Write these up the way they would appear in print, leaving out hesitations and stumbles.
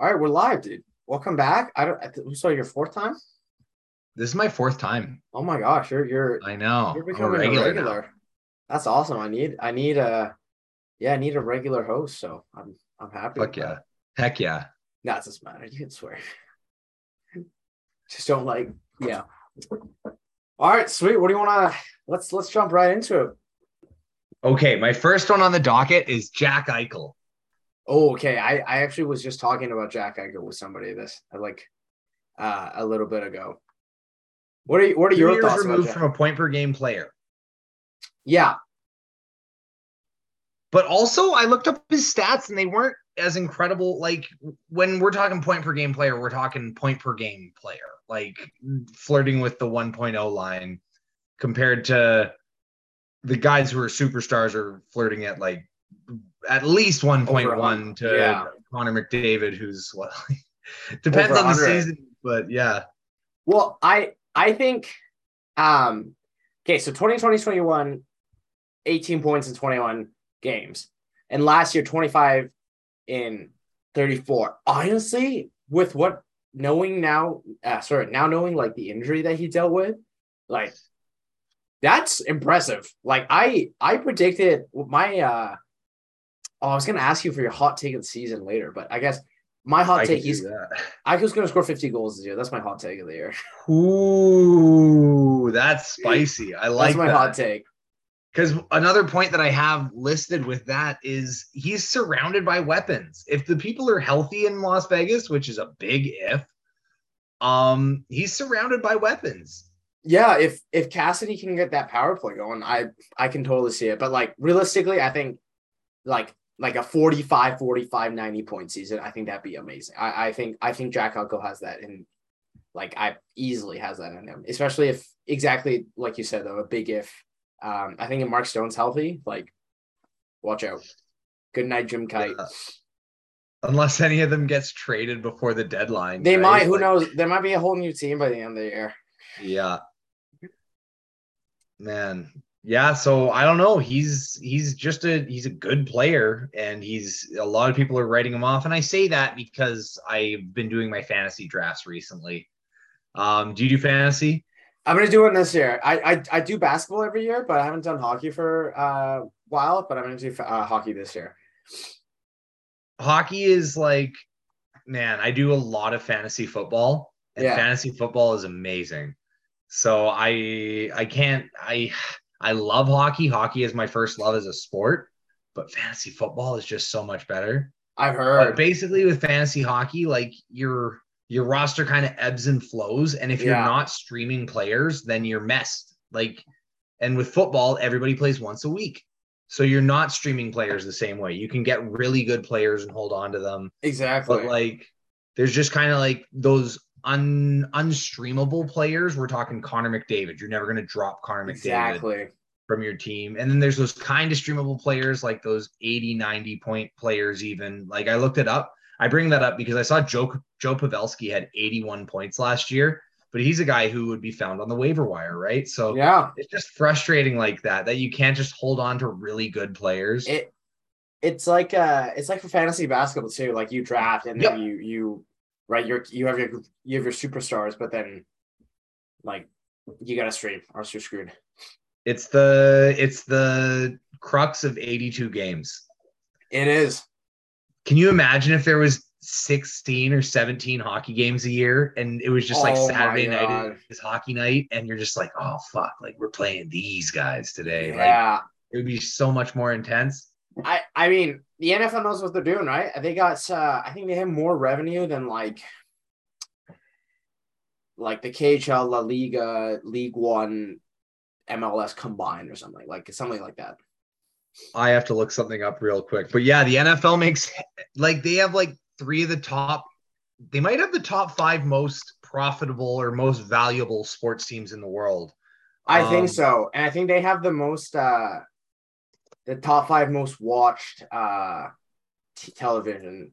All right, we're live, dude. Welcome back. We saw your fourth time. This is my fourth time. Oh my gosh, you're. I know. You're becoming a regular. Now. That's awesome. I need a regular host. So I'm happy. Heck yeah. Nah, it doesn't matter. You can swear. Just don't like. Yeah. All right, sweet. What do you want to? Let's jump right into it. Okay, my first one on the docket is Jack Eichel. Oh, okay. I actually was just talking about Jack Eichel with somebody a little bit ago. What are your thoughts about removed from a point per game player? Yeah. But also, I looked up his stats and they weren't as incredible. Like, when we're talking point per game player, we're talking point per game player, like flirting with the 1.0 line compared to the guys who are superstars are flirting at like at least 1.1 to Connor McDavid, who's depends on the season, but yeah. Well, I think, okay, so 2020, 21, 18 points in 21 games. And last year, 25 in 34. Honestly, with what knowing now, knowing like the injury that he dealt with, like that's impressive. Like I predicted my, I was going to ask you for your hot take of the season later, but I guess my hot take is Eichel's going to score 50 goals this year. That's my hot take of the year. Ooh, that's spicy. I like that. That's my hot take. Because another point that I have listed with that is he's surrounded by weapons. If the people are healthy in Las Vegas, which is a big if, he's surrounded by weapons. Yeah, if Cassidy can get that power play going, I can totally see it. But like realistically, I think like a 45, 90-point season, I think that'd be amazing. I think Jack Eichel has that in easily has that in him, especially if exactly like you said, though, a big if. I think if Mark Stone's healthy, like watch out. Good night, Jim Kite. Yeah. Unless any of them gets traded before the deadline. They might, who knows? There might be a whole new team by the end of the year. Yeah. Man. Yeah, so I don't know. He's a good player, and a lot of people are writing him off. And I say that because I've been doing my fantasy drafts recently. Do you do fantasy? I'm gonna do one this year. I do basketball every year, but I haven't done hockey for a while. But I'm gonna do hockey this year. Hockey is I do a lot of fantasy football, and fantasy football is amazing. So I love hockey. Hockey is my first love as a sport, but fantasy football is just so much better. I've heard. But basically with fantasy hockey, like your roster kind of ebbs and flows. And if you're not streaming players, then you're messed. And with football, everybody plays once a week. So you're not streaming players the same way. You can get really good players and hold on to them. Exactly. But there's just kind of those unstreamable players. We're talking Connor McDavid. You're never going to drop Connor McDavid from your team. And then there's those kind of streamable players, like those 80, 90-point players even. I looked it up. I bring that up because I saw Joe Pavelski had 81 points last year, but he's a guy who would be found on the waiver wire, right? So it's just frustrating that you can't just hold on to really good players. It's like for fantasy basketball too. Like you draft and then you right, you have your superstars, but then you got to stream or you're screwed. It's the crux of 82 games. It is. Can you imagine if there was 16 or 17 hockey games a year and it was just Saturday night is hockey night and you're just like, oh fuck, we're playing these guys today. Yeah. It would be so much more intense. I mean, the NFL knows what they're doing, right? They got, I think they have more revenue than the KHL, La Liga, League One, MLS combined or something. Something like that. I have to look something up real quick. But yeah, the NFL makes, they have three of the top, they might have the top five most profitable or most valuable sports teams in the world. I think so. And I think they have the most, the top five most watched television,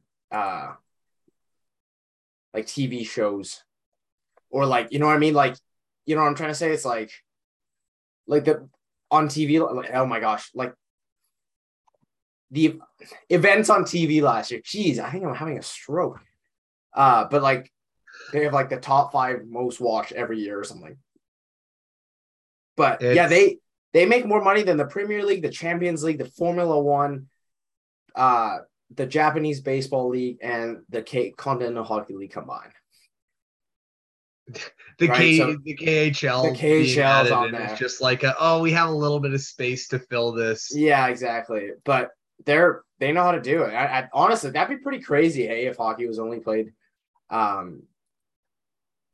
TV shows, or you know what I mean? You know what I'm trying to say? It's the on TV. Oh my gosh! The events on TV last year. Jeez, I think I'm having a stroke. But like they have like the top five most watched every year or something. But yeah, they make more money than the Premier League, the Champions League, the Formula One, the Japanese Baseball League, and the Continental Hockey League combined. The KHL. The KHL is on there. It's just like, we have a little bit of space to fill this. Yeah, exactly. But they know how to do it. I honestly, that'd be pretty crazy, hey, if hockey was only played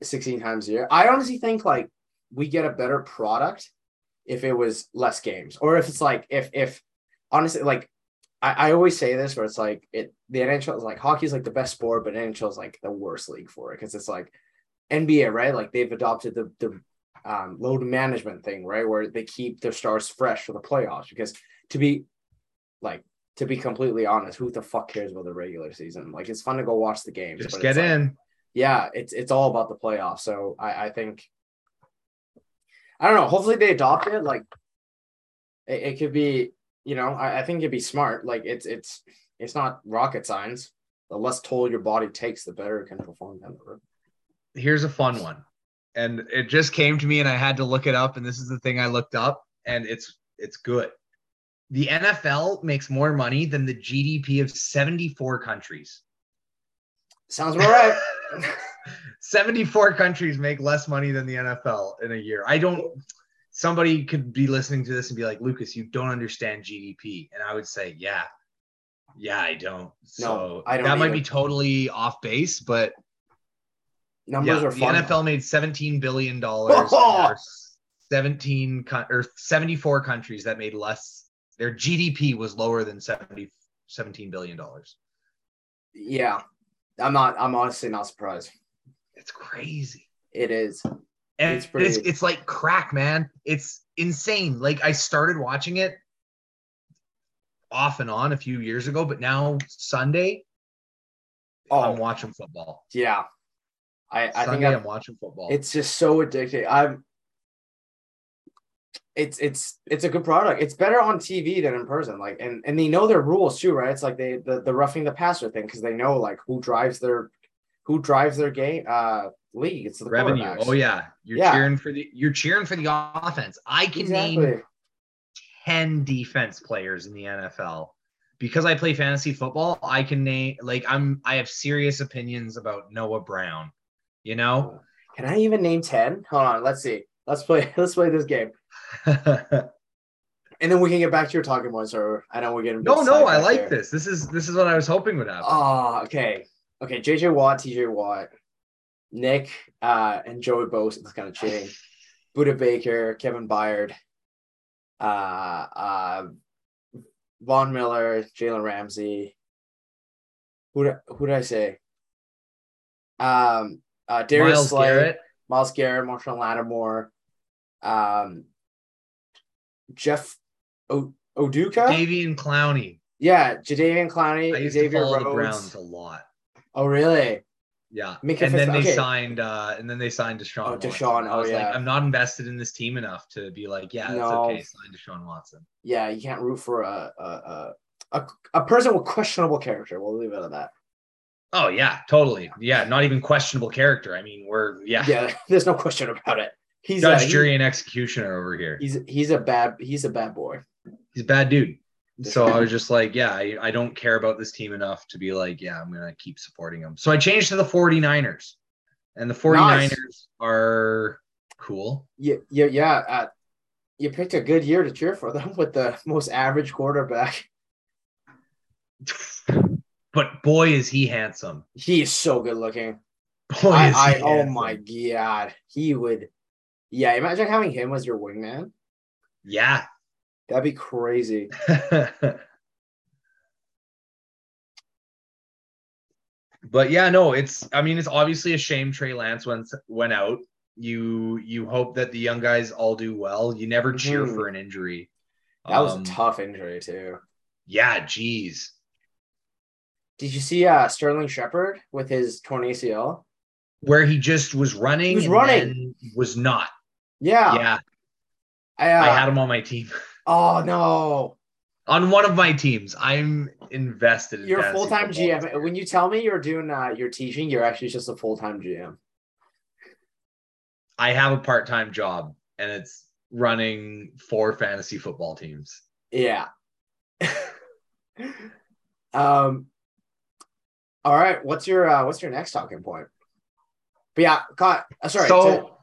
16 times a year. I honestly think like we get a better product if it was less games, or if it's like if honestly, like I always say this, where it's like the NHL is like, hockey is like the best sport, but NHL is like the worst league for it, because it's like NBA, right? Like they've adopted the load management thing, right, where they keep their stars fresh for the playoffs. Because to be completely honest, who the fuck cares about the regular season? Like, it's fun to go watch the games. Just get in. Like, yeah, it's all about the playoffs. So I think, I don't know. Hopefully they adopt it. Like, it could be, you know, I think it'd be smart. Like, it's not rocket science. The less toll your body takes, the better it can perform down the road. Here's a fun one, and it just came to me, and I had to look it up. And this is the thing I looked up, and it's good. The NFL makes more money than the GDP of 74 countries. Sounds about right. 74 countries make less money than the NFL in a year. Somebody could be listening to this and be like, Lucas, you don't understand GDP. And I would say, yeah, I don't. So no, I don't that either. Might be totally off base, but numbers are fun. The NFL made $17 billion. Oh! 74 countries that made less. Their GDP was lower than $17 billion. Yeah. I'm honestly not surprised. It's crazy. It is. And it's like crack, man. It's insane. Like, I started watching it off and on a few years ago, but now Sunday, I'm watching football. Yeah. I think I'm watching football. It's just so addicting. It's a good product. It's better on TV than in person. Like, and they know their rules too, right? It's like the roughing the passer thing, because they know like who drives their game league. It's the revenue. Oh yeah, you're cheering for the offense. I can name 10 defense players in the NFL because I play fantasy football. I can name I have serious opinions about Noah Brown. You know? Can I even name 10? Hold on, let's see. Let's play this game. And then we can get back to your talking points, or I know we're getting no. I like this. This is what I was hoping would happen. Oh, okay. J.J. Watt, T.J. Watt, Nick, and Joey Bosa. It's kind of cheating. Budda Baker, Kevin Byard, Von Miller, Jalen Ramsey. Who did I say? Darius Slayer, Miles Garrett, Marshon Lattimore. Jeff Oduka, Jadeveon Clowney. Yeah, Jadeveon Clowney. I used Xavier to follow Rhodes. The Browns a lot. Oh, really? Yeah. And then they signed Deshaun. Oh, Deshaun. Oh, yeah. Like, I'm not invested in this team enough to be like, yeah, that's okay. Sign Deshaun Watson. Yeah, you can't root for a person with questionable character. We'll leave it at that. Oh yeah, totally. Yeah, not even questionable character. I mean, yeah. There's no question about it. He's a jury and executioner over here. He's a bad boy. He's a bad dude. So I was just like, yeah, I don't care about this team enough to be like, yeah, I'm going to keep supporting them. So I changed to the 49ers. And the 49ers are cool. Yeah. You picked a good year to cheer for them with the most average quarterback. But boy, is he handsome. He is so good looking. Oh my God. He would. Yeah, imagine having him as your wingman. Yeah. That'd be crazy. But yeah, no, it's obviously a shame Trey Lance went out. You hope that the young guys all do well. You never cheer for an injury. That was a tough injury too. Yeah, geez. Did you see Sterling Shepard with his torn ACL? Where he just was running. He was running. Then was not. Yeah. I had him on my team. Oh, no. on one of my teams. I'm invested in You're a full-time GM. When you tell me you're doing your teaching, you're actually just a full-time GM. I have a part-time job, and it's running 4 fantasy football teams. Yeah. All right. What's your next talking point? But yeah, sorry. So,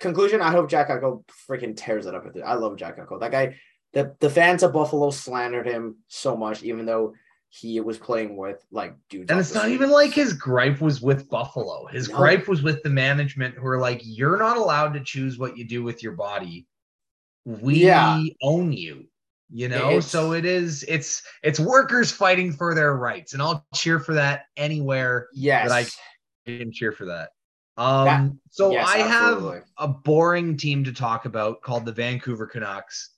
conclusion. I hope Jack Eichel freaking tears it up with it. I love Jack Eichel. That guy. The fans of Buffalo slandered him so much, even though he was playing with like dudes. And it's not even like his gripe was with Buffalo. His gripe was with the management, who are like, "You're not allowed to choose what you do with your body. We own you." You know, so it's workers fighting for their rights, and I'll cheer for that anywhere. Yes, that I can cheer for that. I have a boring team to talk about called the Vancouver Canucks,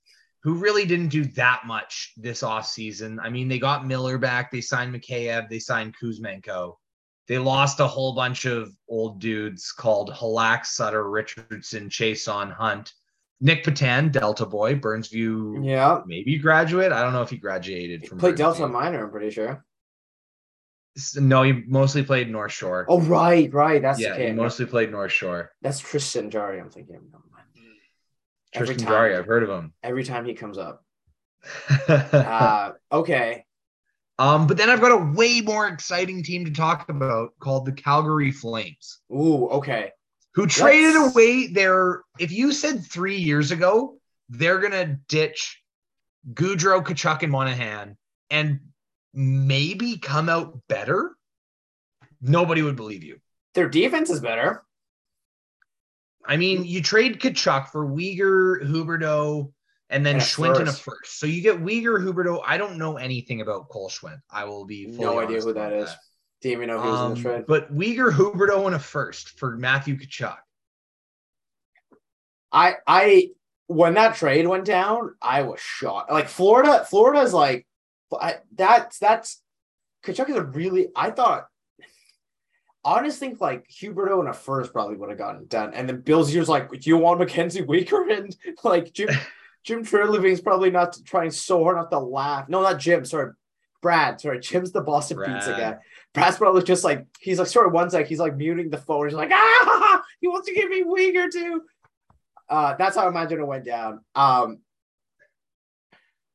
who really didn't do that much this offseason. I mean, they got Miller back, they signed Mikheyev, they signed Kuzmenko. They lost a whole bunch of old dudes called Halak, Sutter, Richardson, Chason, Hunt. Nick Patan, Delta boy, Burnsview, maybe graduate. I don't know if he graduated. He played Burnsview. Delta minor, I'm pretty sure. No, he mostly played North Shore. Oh, right. That's the he mostly played North Shore. That's Tristan Jarry, I'm thinking. Tristan Jarry, I've heard of him. Every time he comes up. Okay. But then I've got a way more exciting team to talk about called the Calgary Flames. Ooh, okay. Who traded away their, if you said 3 years ago, they're going to ditch Gaudreau, Tkachuk, and Monahan and maybe come out better, nobody would believe you. Their defense is better. I mean, you trade Tkachuk for Weegar, Huberdeau, and then Schwint in a first. So you get Weegar, Huberdeau. I don't know anything about Cole Schwint. I will be fully honest. No idea who that is. Didn't even know he was in the trade. But Weegar, Huberdeau in a first for Matthew Tkachuk. I when that trade went down, I was shocked. Like Florida's like that's Tkachuk is a really. I thought, honestly, think like Huberdeau in a first probably would have gotten done. And then Bill's years like, do you want MacKenzie Weegar? And like Jim Treliving's probably not trying so hard not to laugh. No, not Jim. Sorry. Brad, sorry, Jim's the Boston pizza guy. Brad's probably just like, he's like, sorry, one sec, he's like muting the phone. He's like, he wants to give me Weegar too. That's how I imagine it went down.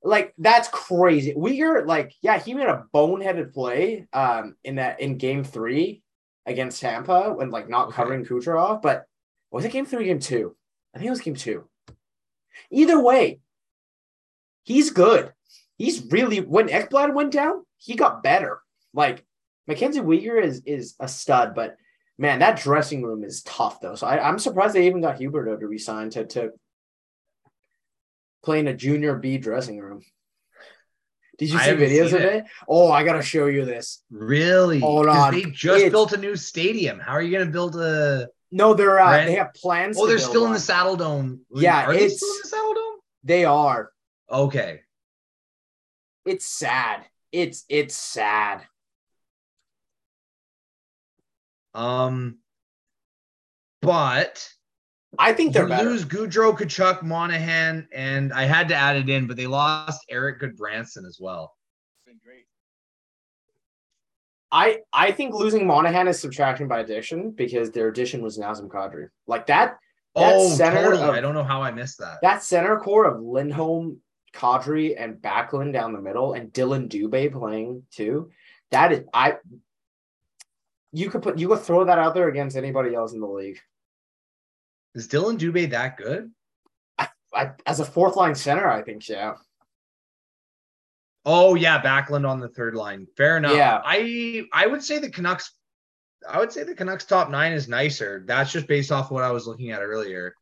Like, that's crazy. Weegar, like, yeah, he made a boneheaded play in game 3 against Tampa when like not covering Kucherov, but was it game 3 or game 2? I think it was game 2. Either way, he's good. He's really, when Ekblad went down, he got better. Like, MacKenzie Weegar is a stud, but man, that dressing room is tough though. So I'm surprised they even got Huberdeau to resign to play in a junior B dressing room. Did you see videos of it? Oh, I gotta show you this. Really? Hold on. They just built a new stadium. How are you gonna build a? No, they're they have plans. Oh, they're still in the Saddle Dome. Yeah, are they still in the Saddle Dome? They are. Okay. It's sad. It's sad. But I think they're better. Lose Gaudreau, Tkachuk, Monahan, and I had to add it in, but they lost Eric Goodbranson as well. It's been great. I think losing Monahan is subtraction by addition because their addition was Nazem Kadri. Like that center. Totally. I don't know how I missed that. That center core of Lindholm, Kadri, and Backlund down the middle, and Dylan Dubé playing too. That is, you could throw that out there against anybody else in the league. Is Dylan Dubé that good? I as a fourth line center, I think so. Oh yeah, Backlund on the third line. Fair enough. Yeah, I would say the Canucks. I would say the Canucks top 9 is nicer. That's just based off what I was looking at earlier.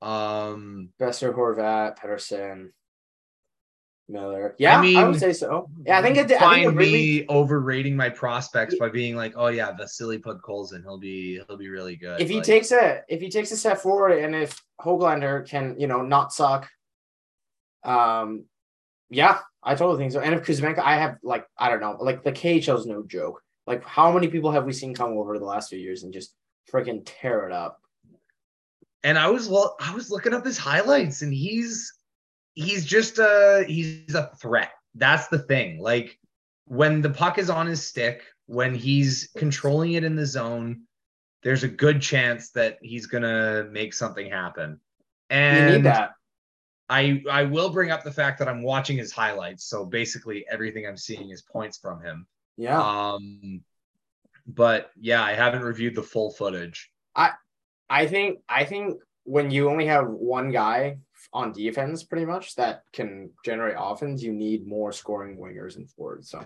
Besser, Horvat, Pettersson. Miller. Yeah, I mean, I would say so. Yeah, I think it find me overrating my prospects by being like, oh yeah, Vasily Podkolzin, he'll be really good. If he takes a step forward, and if Höglander can, not suck. Yeah, I totally think so. And if Kuzmenko, I have like, I don't know, like the KHL's no joke. Like, how many people have we seen come over the last few years and just freaking tear it up? And I was looking up his highlights, and he's just a threat. That's the thing. Like, when the puck is on his stick, when he's controlling it in the zone, there's a good chance that he's going to make something happen. And you need that. I will bring up the fact that I'm watching his highlights. So basically everything I'm seeing is points from him. Yeah. But yeah, I haven't reviewed the full footage. I think when you only have one guy on defense, pretty much, that can generate offense, you need more scoring wingers and forwards. So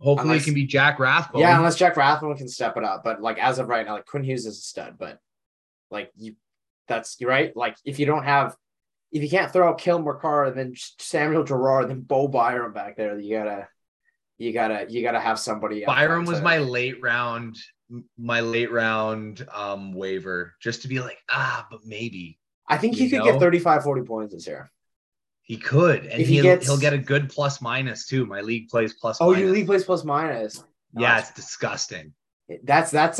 hopefully it can be Jack Rathbone. Yeah, unless Jack Rathbone can step it up. But like as of right now, like Quinn Hughes is a stud, but like you're right. Like if you can't throw out Kilmer Carr and then Samuel Girard, then Bo Byram back there, you gotta have somebody. Byram was my late round waiver, just to be like, but maybe. I think he could get 35, 40 points this year. He could. And he'll get a good plus minus too. My league plays plus minus. Oh, your league plays plus minus. No, yeah, it's disgusting. That's a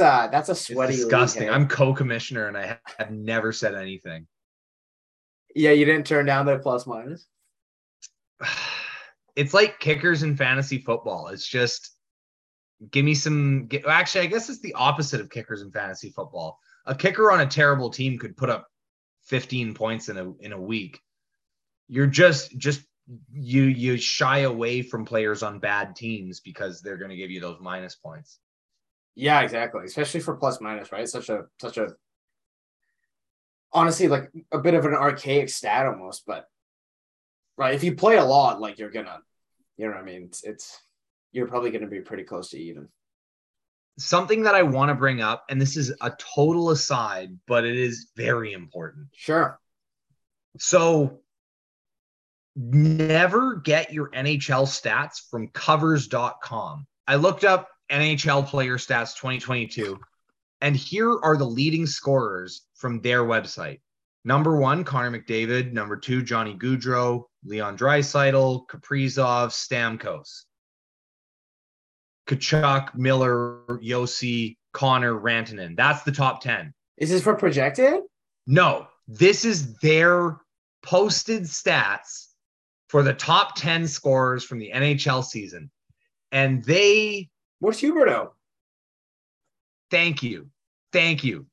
sweaty, it's disgusting league. I'm co-commissioner and I have never said anything. Yeah, you didn't turn down their plus minus. It's like kickers in fantasy football. It's just actually, I guess it's the opposite of kickers in fantasy football. A kicker on a terrible team could put up 15 points in a week. You're just you shy away from players on bad teams because they're going to give you those minus points. Yeah, exactly. Especially for plus minus, right? Such a honestly, like a bit of an archaic stat almost, but right, if you play a lot, like you know what I mean? It's you're probably going to be pretty close to even. Something that I want to bring up, and this is a total aside, but it is very important. Sure. So never get your NHL stats from covers.com. I looked up NHL player stats 2022, and here are the leading scorers from their website. Number one, Connor McDavid. Number two, Johnny Gaudreau, Leon Draisaitl, Kaprizov, Stamkos. Kachuk, Miller, Yossi, Connor, Rantanen. That's the top 10. Is this for projected? No, this is their posted stats for the top 10 scorers from the NHL season. And they... What's Huberdeau? Thank you.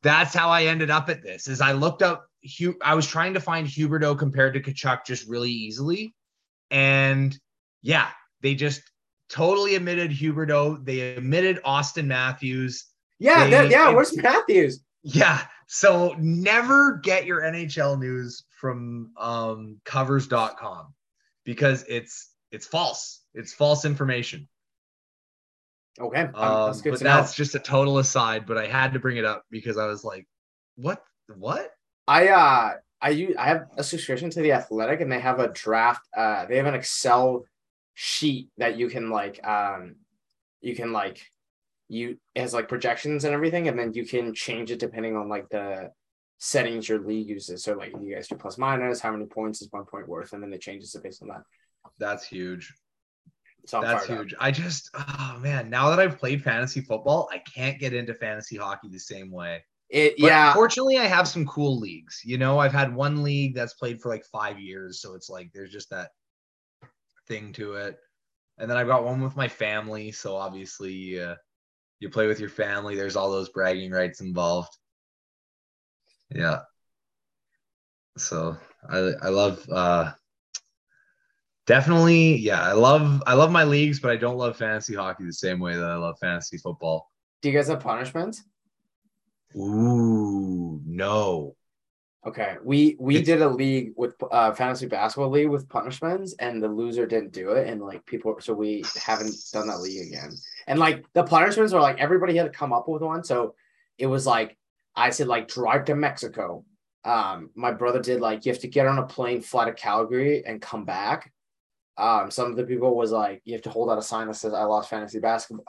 That's how I ended up at this, is I looked up... I was trying to find Huberdeau compared to Kachuk just really easily. And yeah, they just... totally omitted Huberdeau. They omitted Austin Matthews. Yeah, where's Matthews? Yeah, so never get your NHL news from covers.com because it's false. It's false information. Okay, that's good to know. That's just a total aside, but I had to bring it up because I was like, what? I have a subscription to The Athletic, and they have a draft. They have an Excel sheet that it has like projections and everything, and then you can change it depending on like the settings your league uses. So like you guys do plus minus, how many points is 1 point worth, and then it changes it based on that. That's huge. So that's huge. I just, oh man, now that I've played fantasy football, I can't get into fantasy hockey the same way. Fortunately, I have some cool leagues. You know, I've had one league that's played for like 5 years, so it's like there's just that thing to it, and then I've got one with my family, so obviously you play with your family, there's all those bragging rights involved. Yeah, so I love definitely, yeah, I love my leagues, but I don't love fantasy hockey the same way that I love fantasy football. Do you guys have punishments? Ooh, no. Okay, we did a league with fantasy basketball league with punishments, and the loser didn't do it, and like people, so we haven't done that league again. And like the punishments were like everybody had to come up with one, so it was like I said like drive to Mexico. My brother did like you have to get on a plane, fly to Calgary, and come back. Some of the people was like you have to hold out a sign that says I lost fantasy basketball,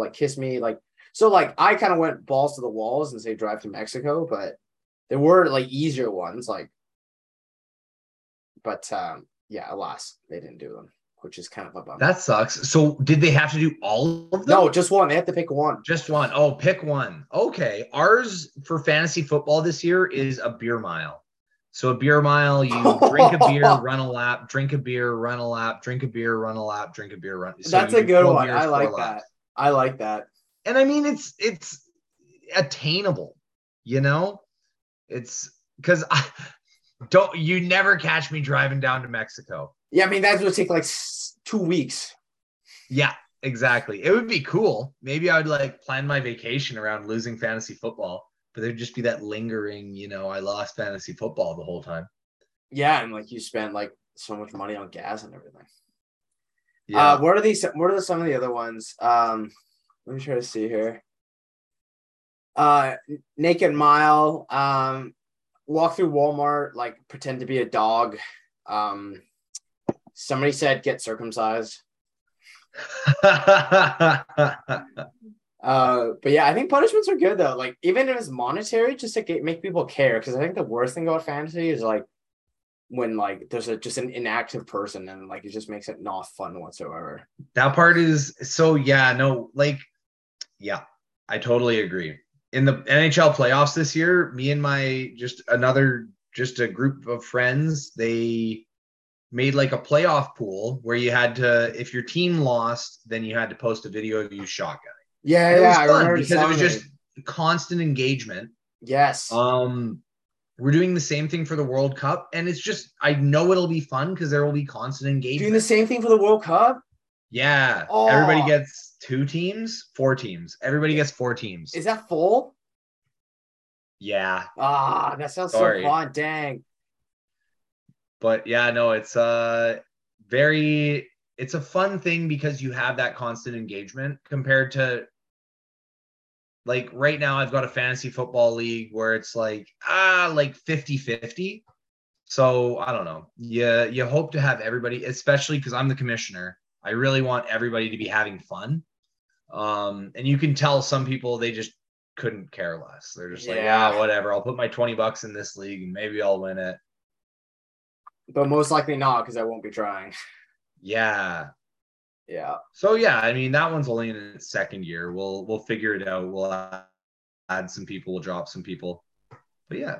like kiss me, like so like I kind of went balls to the walls and say drive to Mexico, but. There were like easier ones, like, but yeah, alas, they didn't do them, which is kind of a bummer. That sucks. So, did they have to do all of them? No, just one. They have to pick one. Just one. Oh, pick one. Okay. Ours for fantasy football this year is a beer mile. So a beer mile, you drink a beer, run a lap, drink a beer, run a lap, drink a beer, run a lap, drink a beer, run. So that's a good one. I like that. I like that. And I mean, it's attainable, you know, it's because I don't, you never catch me driving down to Mexico. Yeah. I mean, that would take like 2 weeks. Yeah, exactly. It would be cool. Maybe I would like plan my vacation around losing fantasy football, but there'd just be that lingering, you know, I lost fantasy football the whole time. Yeah. And like you spent like so much money on gas and everything. Yeah. What are some of the other ones? Let me try to see here. Naked mile, walk through Walmart, like pretend to be a dog. Somebody said get circumcised. But yeah, I think punishments are good though. Like even if it's monetary, just to make people care. Because I think the worst thing about fantasy is like when like there's just an inactive person and like it just makes it not fun whatsoever. That part is so yeah no like yeah I totally agree. In the NHL playoffs this year, me and my just a group of friends, they made like a playoff pool where you had to, if your team lost, then you had to post a video of you shotgunning. Yeah, and yeah, I remember because it was just constant engagement. Yes. We're doing the same thing for the World Cup, and it's just, I know it'll be fun because there will be constant engagement. Doing the same thing for the World Cup? Yeah. Oh. Everybody gets 2 teams, 4 teams. Everybody gets 4 teams. Is that full? Yeah. Ah, that sounds so fun. Dang. But yeah, no, it's it's a fun thing because you have that constant engagement compared to like right now I've got a fantasy football league where it's like 50-50. So I don't know. Yeah. You hope to have everybody, especially because I'm the commissioner. I really want everybody to be having fun. And you can tell some people, they just couldn't care less. They're just like, whatever. I'll put my $20 in this league and maybe I'll win it. But most likely not, because I won't be trying. Yeah. Yeah. So, yeah, I mean, that one's only in its second year. We'll figure it out. We'll add some people. We'll drop some people. But, yeah.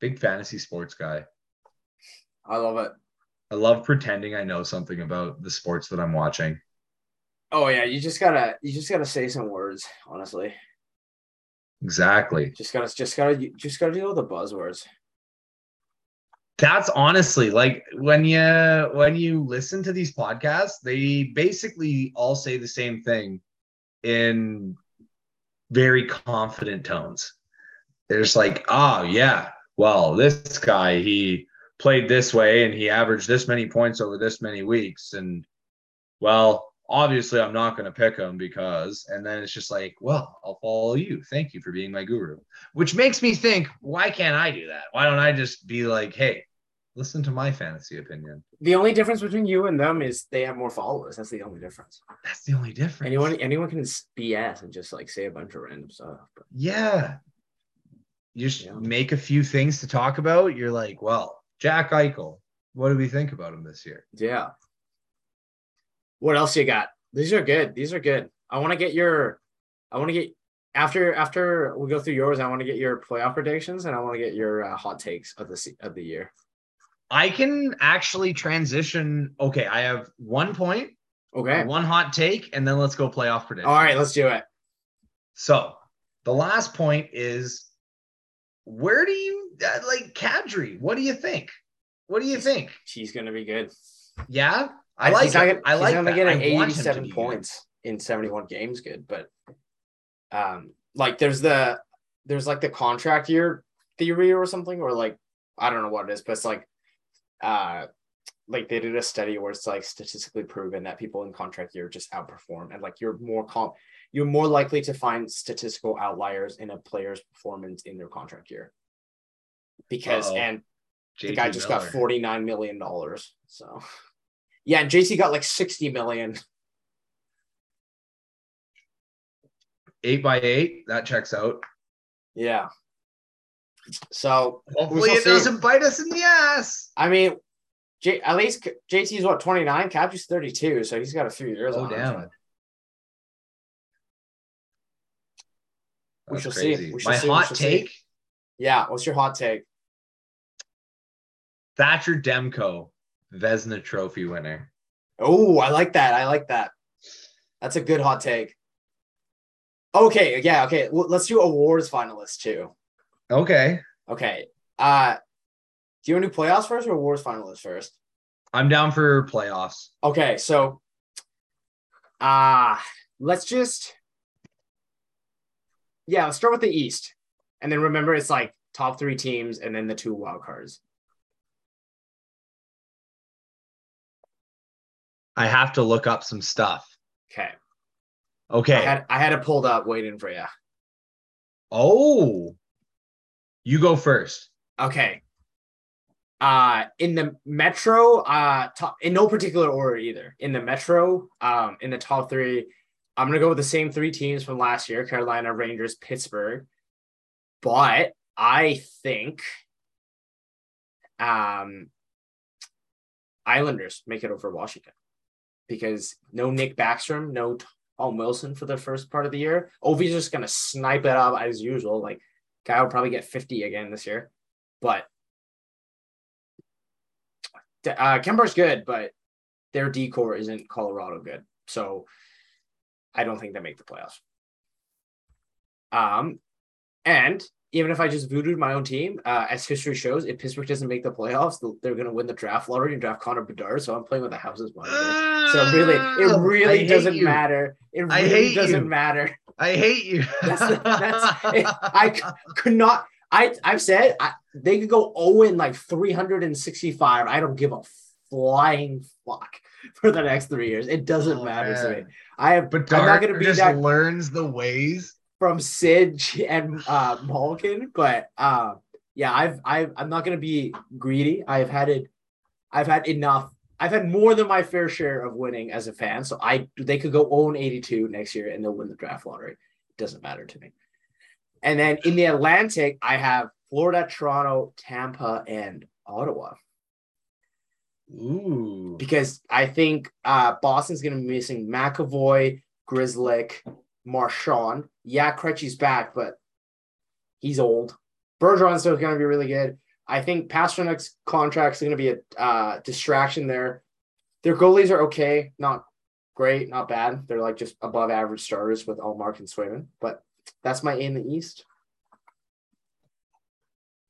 Big fantasy sports guy. I love it. I love pretending I know something about the sports that I'm watching. Oh, yeah. You just gotta say some words, honestly. Exactly. Just gotta deal with the buzzwords. That's honestly like when you listen to these podcasts, they basically all say the same thing in very confident tones. They're just like, oh, yeah, well, this guy, he played this way and he averaged this many points over this many weeks. And, well, obviously I'm not going to pick him because, and then it's just like, well, I'll follow you. Thank you for being my guru, which makes me think, why can't I do that? Why don't I just be like, hey, listen to my fantasy opinion. The only difference between you and them is they have more followers. That's the only difference. That's the only difference. Anyone can BS and just like say a bunch of random stuff. But... yeah. You just make a few things to talk about. You're like, well, Jack Eichel, what do we think about him this year? Yeah. What else you got? These are good. I want to get after we go through yours, I want to get your playoff predictions and I want to get your hot takes of the year. I can actually transition. Okay, I have 1 point. Okay. 1 hot take, and then let's go playoff prediction. All right, let's do it. So the last point is, where do you like Kadri? What do you think? She's gonna be good. Yeah, I like that. He's gonna get 87 points in 71 games. Good, but like there's like the contract year theory or something, or like I don't know what it is, but it's like. Like they did a study where it's like statistically proven that people in contract year just outperform, and like you're more likely to find statistical outliers in a player's performance in their contract year. Because and the guy just got $49 million. So yeah, and JT got like $60 million. 8x8, that checks out. Yeah. So hopefully it doesn't bite us in the ass. I mean, at least JT's what, 29, Kadri's 32, so he's got a few years on him. We shall see. My hot take. Yeah, what's your hot take? Thatcher Demko, Vezina Trophy winner. Oh, I like that. I like that. That's a good hot take. Okay. Yeah. Okay. Well, let's do awards finalists too. Okay. Do you want to do playoffs first or awards finalists first? I'm down for playoffs. Okay. So, let's start with the East. And then remember, it's like top three teams and then the two wild cards. I have to look up some stuff. Okay. I had it pulled up waiting for you. Oh, you go first. Okay. In the Metro, top, in no particular order either. In the Metro, in the top three, I'm going to go with the same three teams from last year, Carolina, Rangers, Pittsburgh. But I think Islanders make it over Washington. Because no Nick Backstrom, no Tom Wilson for the first part of the year. Ovi's just going to snipe it up as usual. Like, guy will probably get 50 again this year. But Kemper's good, but their D-core isn't Colorado good. So I don't think they make the playoffs. And even if I just voodooed my own team, as history shows, if Pittsburgh doesn't make the playoffs, they're going to win the draft lottery and draft Connor Bedard. So I'm playing with the houses money. So it really doesn't matter. It really doesn't matter. I hate you. They could go 0-in like 365. I don't give a flying fuck for the next 3 years. It doesn't matter to me. I'm not going to be just that. Learns the ways from Sidge and Malkin, but I'm not gonna be greedy. I've had enough. I've had more than my fair share of winning as a fan. So they could go 0-82 next year and they'll win the draft lottery. It doesn't matter to me. And then in the Atlantic, I have Florida, Toronto, Tampa, and Ottawa. Ooh. Because I think Boston's gonna be missing McAvoy, Grzelcyk, Marchand. Yeah, Krejci's back, but he's old. Bergeron's still going to be really good. I think Pasternak's contract's going to be a distraction there. Their goalies are okay. Not great, not bad. They're like just above average starters with Allmark and Swayman, but that's my A in the East.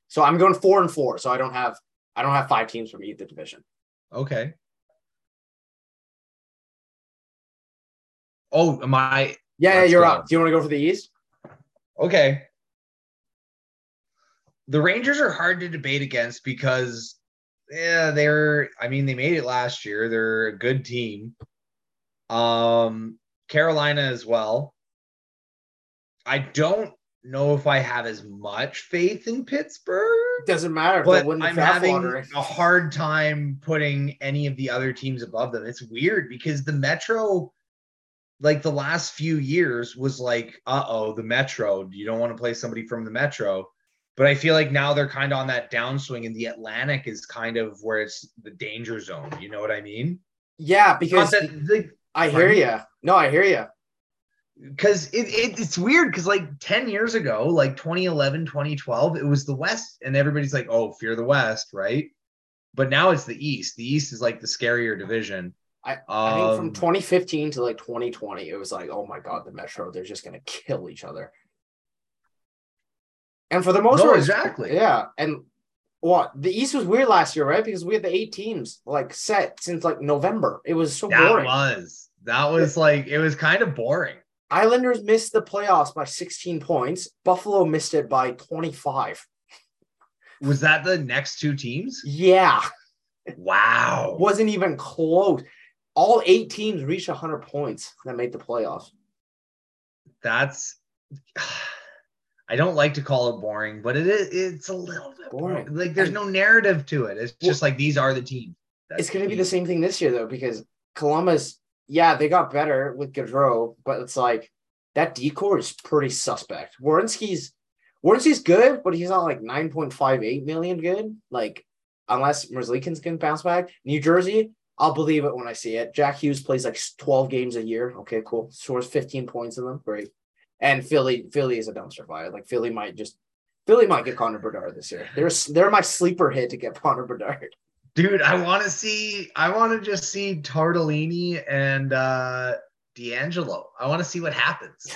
So I'm going 4-4, so I don't have five teams from either division. Okay. Oh, am I... Yeah, you're up. Do you want to go for the East? Okay. The Rangers are hard to debate against because they made it last year. They're a good team. Carolina as well. I don't know if I have as much faith in Pittsburgh. Doesn't matter. But I'm having a hard time putting any of the other teams above them. It's weird because the Metro... like the last few years was like, the Metro, you don't want to play somebody from the Metro. But I feel like now they're kind of on that downswing and the Atlantic is kind of where it's the danger zone. You know what I mean? Yeah, because I hear you. No, I hear you. Because it's weird because like 10 years ago, like 2011, 2012, it was the West and everybody's like, oh, fear the West, right? But now it's the East. The East is like the scarier division. I think from 2015 to like 2020, it was like, oh my God, the Metro, they're just going to kill each other. And for the most part, exactly. Yeah. And the East was weird last year, right? Because we had the 8 teams like set since like November. It was so boring. It was kind of boring. Islanders missed the playoffs by 16 points. Buffalo missed it by 25. Was that the next two teams? Yeah. Wow. Wasn't even close. All 8 teams reached 100 points that made the playoffs. I don't like to call it boring, but it's a little bit boring. Like there's no narrative to it. It's just like, these are the teams. It's going to be the same thing this year though, because Columbus, they got better with Gaudreau, but it's like that decor is pretty suspect. Werenski's good, but he's not like 9.58 million good. Like, unless Merzlikins can bounce back. New Jersey, I'll believe it when I see it. Jack Hughes plays like 12 games a year. Okay, cool. Scores 15 points in them. Great. And Philly is a dumpster fire. Like Philly Philly might get Connor Bedard this year. They're my sleeper hit to get Connor Bedard. Dude, I want to just see Tartellini and D'Angelo. I want to see what happens.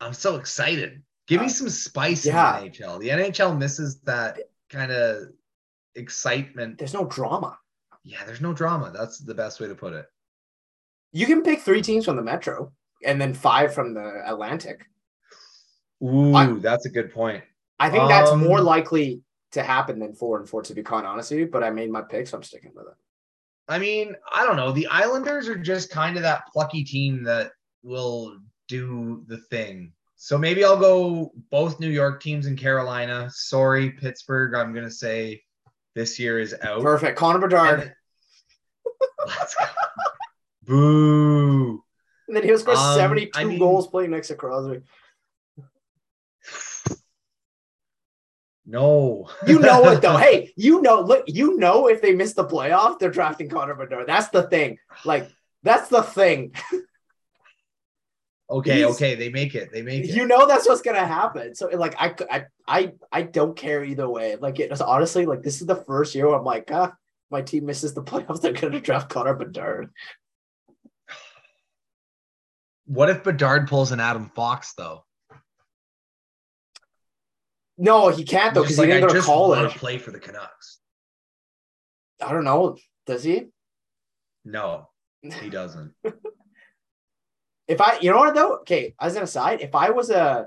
I'm so excited. Give me some spice in the NHL. The NHL misses that kind of excitement. There's no drama. Yeah, there's no drama. That's the best way to put it. You can pick 3 teams from the Metro and then 5 from the Atlantic. Ooh, that's a good point. I think that's more likely to happen than 4 and 4, to be quite honest with you, but I made my pick, so I'm sticking with it. I mean, I don't know. The Islanders are just kind of that plucky team that will do the thing. So maybe I'll go both New York teams and Carolina. Sorry, Pittsburgh. I'm going to say this year is out. Perfect. Connor Bedard. Let's go. Boo. And then he'll score 72 goals playing next to Crosby. No. You know it, though. Hey, you know, look, you know if they miss the playoff, they're drafting Connor Bedard. That's the thing. Like, that's the thing. Okay, they make it. You know that's what's gonna happen. So like I don't care either way. Like it's honestly like this is the first year where I'm like, my team misses the playoffs, they're gonna draft Connor Bedard. What if Bedard pulls an Adam Fox though? No, he can't though, because like, he didn't go to college. I just want to play for the Canucks. I don't know. Does he? No, he doesn't. If I, you know what though? Okay, as an aside, if I was a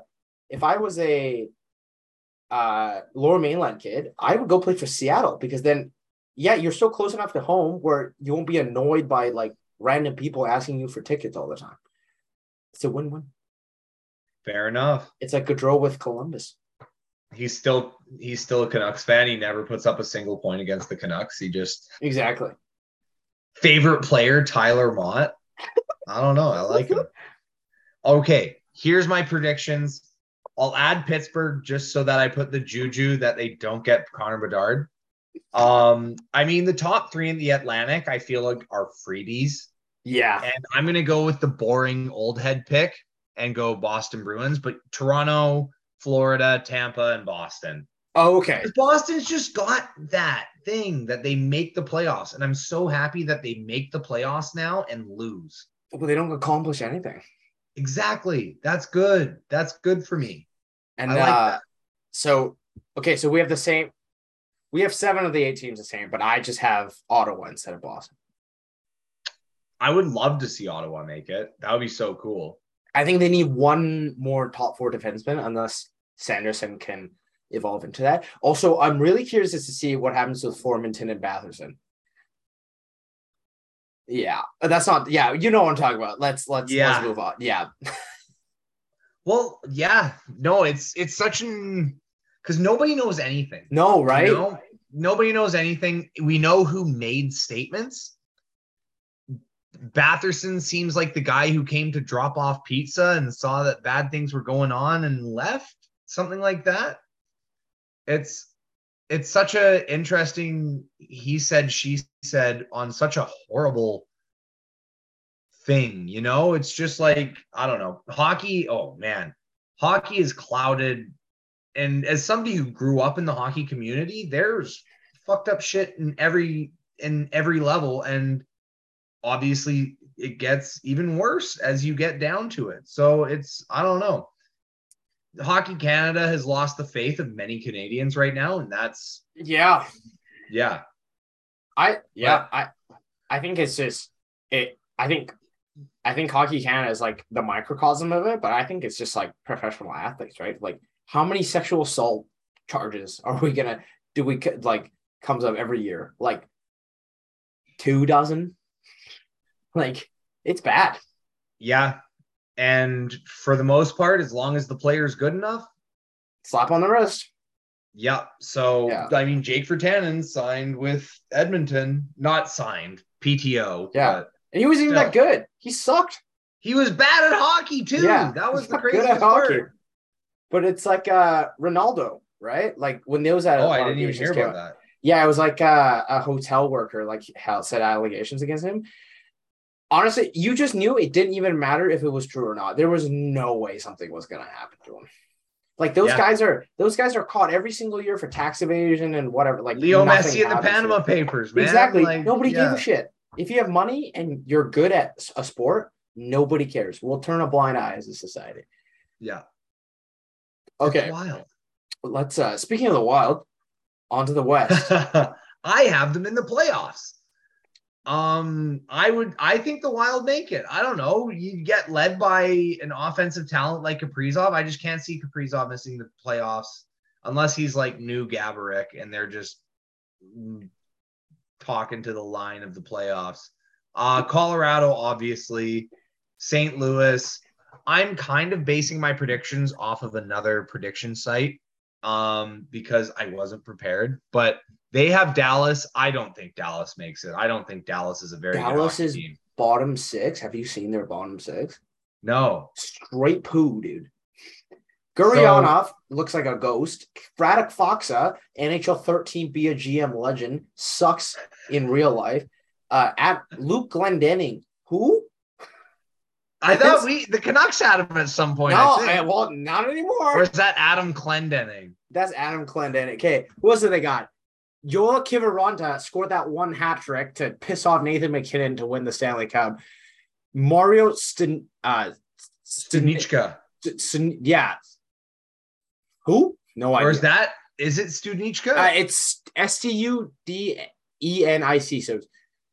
Lower Mainland kid, I would go play for Seattle because then, yeah, you're still close enough to home where you won't be annoyed by like random people asking you for tickets all the time. It's a win-win. Fair enough. It's like Gaudreau with Columbus. He's still a Canucks fan. He never puts up a single point against the Canucks. He just exactly. Favorite player Tyler Mott. I don't know. I like him. Okay, here's my predictions. I'll add Pittsburgh just so that I put the juju that they don't get Connor Bedard. I mean, the top 3 in the Atlantic, I feel like are freebies. Yeah. And I'm going to go with the boring old head pick and go Boston Bruins, but Toronto, Florida, Tampa, and Boston. Oh, okay. Boston's just got that thing that they make the playoffs, and I'm so happy that they make the playoffs now and lose. Well, they don't accomplish anything. Exactly. That's good. That's good for me. And I like that. So we have the same. We have 7 of the 8 teams the same, but I just have Ottawa instead of Boston. I would love to see Ottawa make it. That would be so cool. I think they need one more top 4 defenseman unless Sanderson can evolve into that. Also, I'm really curious as to see what happens with Formanton and Batherson. Yeah, that's not. Yeah, you know what I'm talking about. Let's move on. Yeah. Well, yeah, no, it's such an because nobody knows anything. No, right? You know? Nobody knows anything. We know who made statements. Batherson seems like the guy who came to drop off pizza and saw that bad things were going on and left, something like that. It's such an interesting he said, she said on such a horrible thing, you know? It's just like, I don't know. Hockey, oh, man. Hockey is clouded. And as somebody who grew up in the hockey community, there's fucked up shit in every level. And obviously, it gets even worse as you get down to it. So it's, I don't know. Hockey Canada has lost the faith of many Canadians right now, and that's I think it's just it. I think Hockey Canada is like the microcosm of it, but I think it's just like professional athletes, right? Like, how many sexual assault charges are we gonna do? We like comes up every year, like 24. Like, it's bad. Yeah. And for the most part, as long as the player is good enough, slap on the wrist. Yeah. So, yeah. I mean, Jake Virtanen signed with Edmonton, not signed, PTO. Yeah. And he wasn't even that good. He sucked. He was bad at hockey, too. Yeah, that was the craziest part. But it's like Ronaldo, right? Like when they was at I didn't even hear about that. Yeah. It was like a hotel worker, like, said allegations against him. Honestly, you just knew it didn't even matter if it was true or not. There was no way something was going to happen to him. Like those guys are caught every single year for tax evasion and whatever. Like Leo Messi and the Panama Papers, man. Exactly. Like, nobody gave a shit. If you have money and you're good at a sport, nobody cares. We'll turn a blind eye as a society. Yeah. Okay. It's wild. Let's speaking of the Wild, on to the West. I have them in the playoffs. I think the Wild make it. I don't know. You get led by an offensive talent like Kaprizov. I just can't see Kaprizov missing the playoffs unless he's like new Gaborik and they're just talking to the line of the playoffs. Colorado, obviously, St. Louis. I'm kind of basing my predictions off of another prediction site because I wasn't prepared, but they have Dallas. I don't think Dallas makes it. I don't think Dallas is a very good team. Bottom six. Have you seen their bottom six? No. Straight poo, dude. Gurianov looks like a ghost. Radek Foxa, NHL 13, be a GM legend, sucks in real life. At Luke Glendening, who? I thought the Canucks had him at some point. No, not anymore. Or is that Adam Glendening? That's Adam Glendening. Okay, who else do they got? Joel Kiviranta scored that one hat trick to piss off Nathan McKinnon to win the Stanley Cup. Mario Stanichka. Yeah. Who? No idea. Or is that? Is it Stanichka? It's Studenic.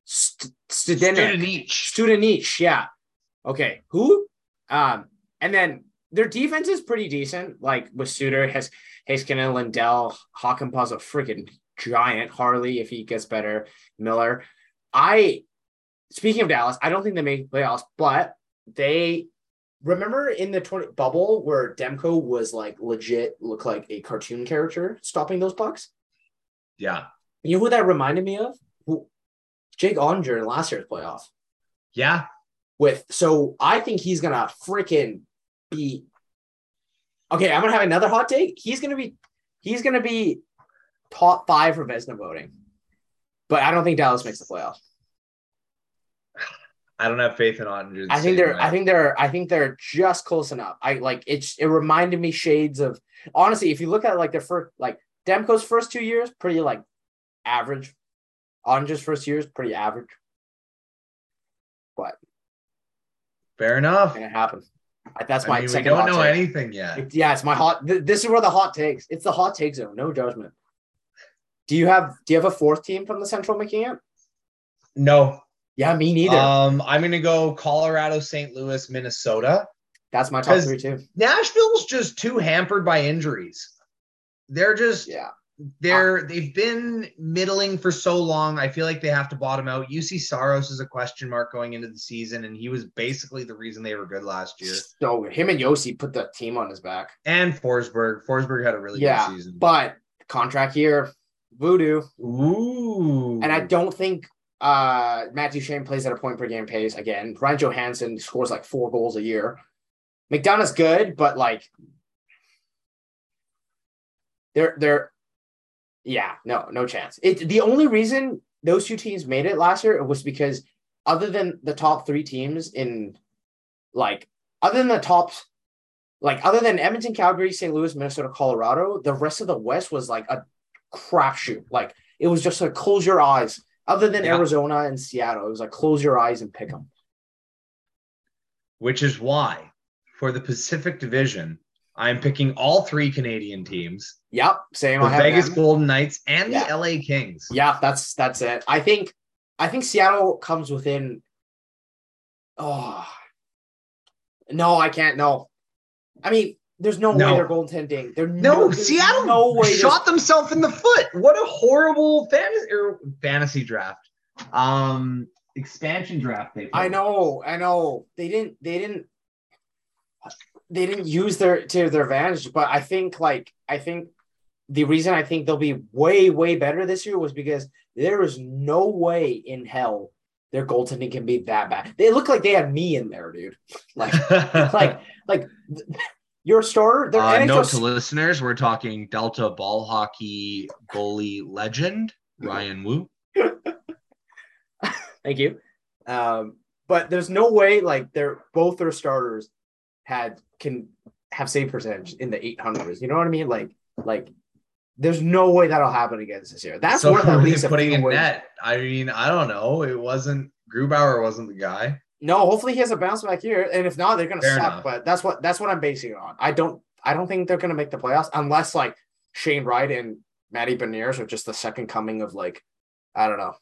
So Studenic. Yeah. Okay. Who? And then their defense is pretty decent. Like with Suter, has Heiskanen, Lindell, Hakanpaa's a freaking giant. Harley, if he gets better, Miller. Speaking of Dallas, I don't think they make playoffs, but they remember in the 20 bubble where Demko was like legit looked like a cartoon character stopping those pucks. Yeah. You know who that reminded me of? Jake Ottinger in last year's playoff. Yeah. So I think he's going to freaking be okay. I'm going to have another hot take. He's going to be top five for Vezina voting, but I don't think Dallas makes the playoffs. I don't have faith in Ottinger. I think they're just close enough. It reminded me shades of, honestly, if you look at like their first, like Demko's first 2 years, pretty like average. Ottinger's first year is pretty average. But fair enough. It happens. We don't know anything yet. It's my hot. This is where the hot takes. It's the hot take zone. No judgment. Do you have a fourth team from the Central making it? No. Yeah, me neither. I'm gonna go Colorado, St. Louis, Minnesota. That's my top three too. Nashville's just too hampered by injuries. They're just they've been middling for so long. I feel like they have to bottom out. UC Saros is a question mark going into the season, and he was basically the reason they were good last year. So him and Yossi put the team on his back. And Forsberg. Forsberg had a really good season. But contract year, voodoo. Ooh. And I don't think Matt Duchene plays at a point per game pace again. Ryan Johansson scores like 4 goals a year. McDonough's good, but like they're yeah, no chance. The only reason those two teams made it last year was because other than the top three teams other than Edmonton, Calgary, St. Louis, Minnesota, Colorado, the rest of the West was like a crapshoot. Like it was just like close your eyes. Other than Arizona and Seattle, it was like close your eyes and pick them. Which is why, for the Pacific Division, I'm picking all three Canadian teams. Yep, same. The Vegas Golden Knights and the LA Kings. Yeah, that's it. I think Seattle comes within. Oh no, I can't. No, I mean, there's no way they're goaltending. Seattle shot themselves in the foot. What a horrible fantasy draft, expansion draft. They played. I know. They didn't use their advantage, but I think the reason I think they'll be way, way better this year was because there is no way in hell their goaltending can be that bad. They look like they had me in there, dude. Your starter. Note to listeners, we're talking Delta ball hockey goalie legend Ryan Wu. Thank you. But there's no way like their starters can have save percentage in the 800s. You know what I mean? Like there's no way that'll happen against this year. That's so worth at least putting in net. I mean, I don't know. It wasn't Grubauer wasn't the guy. No, hopefully he has a bounce back year. And if not, they're gonna suck. Enough. But that's what I'm basing it on. I don't think they're gonna make the playoffs unless like Shane Wright and Matty Beniers are just the second coming of like, I don't know.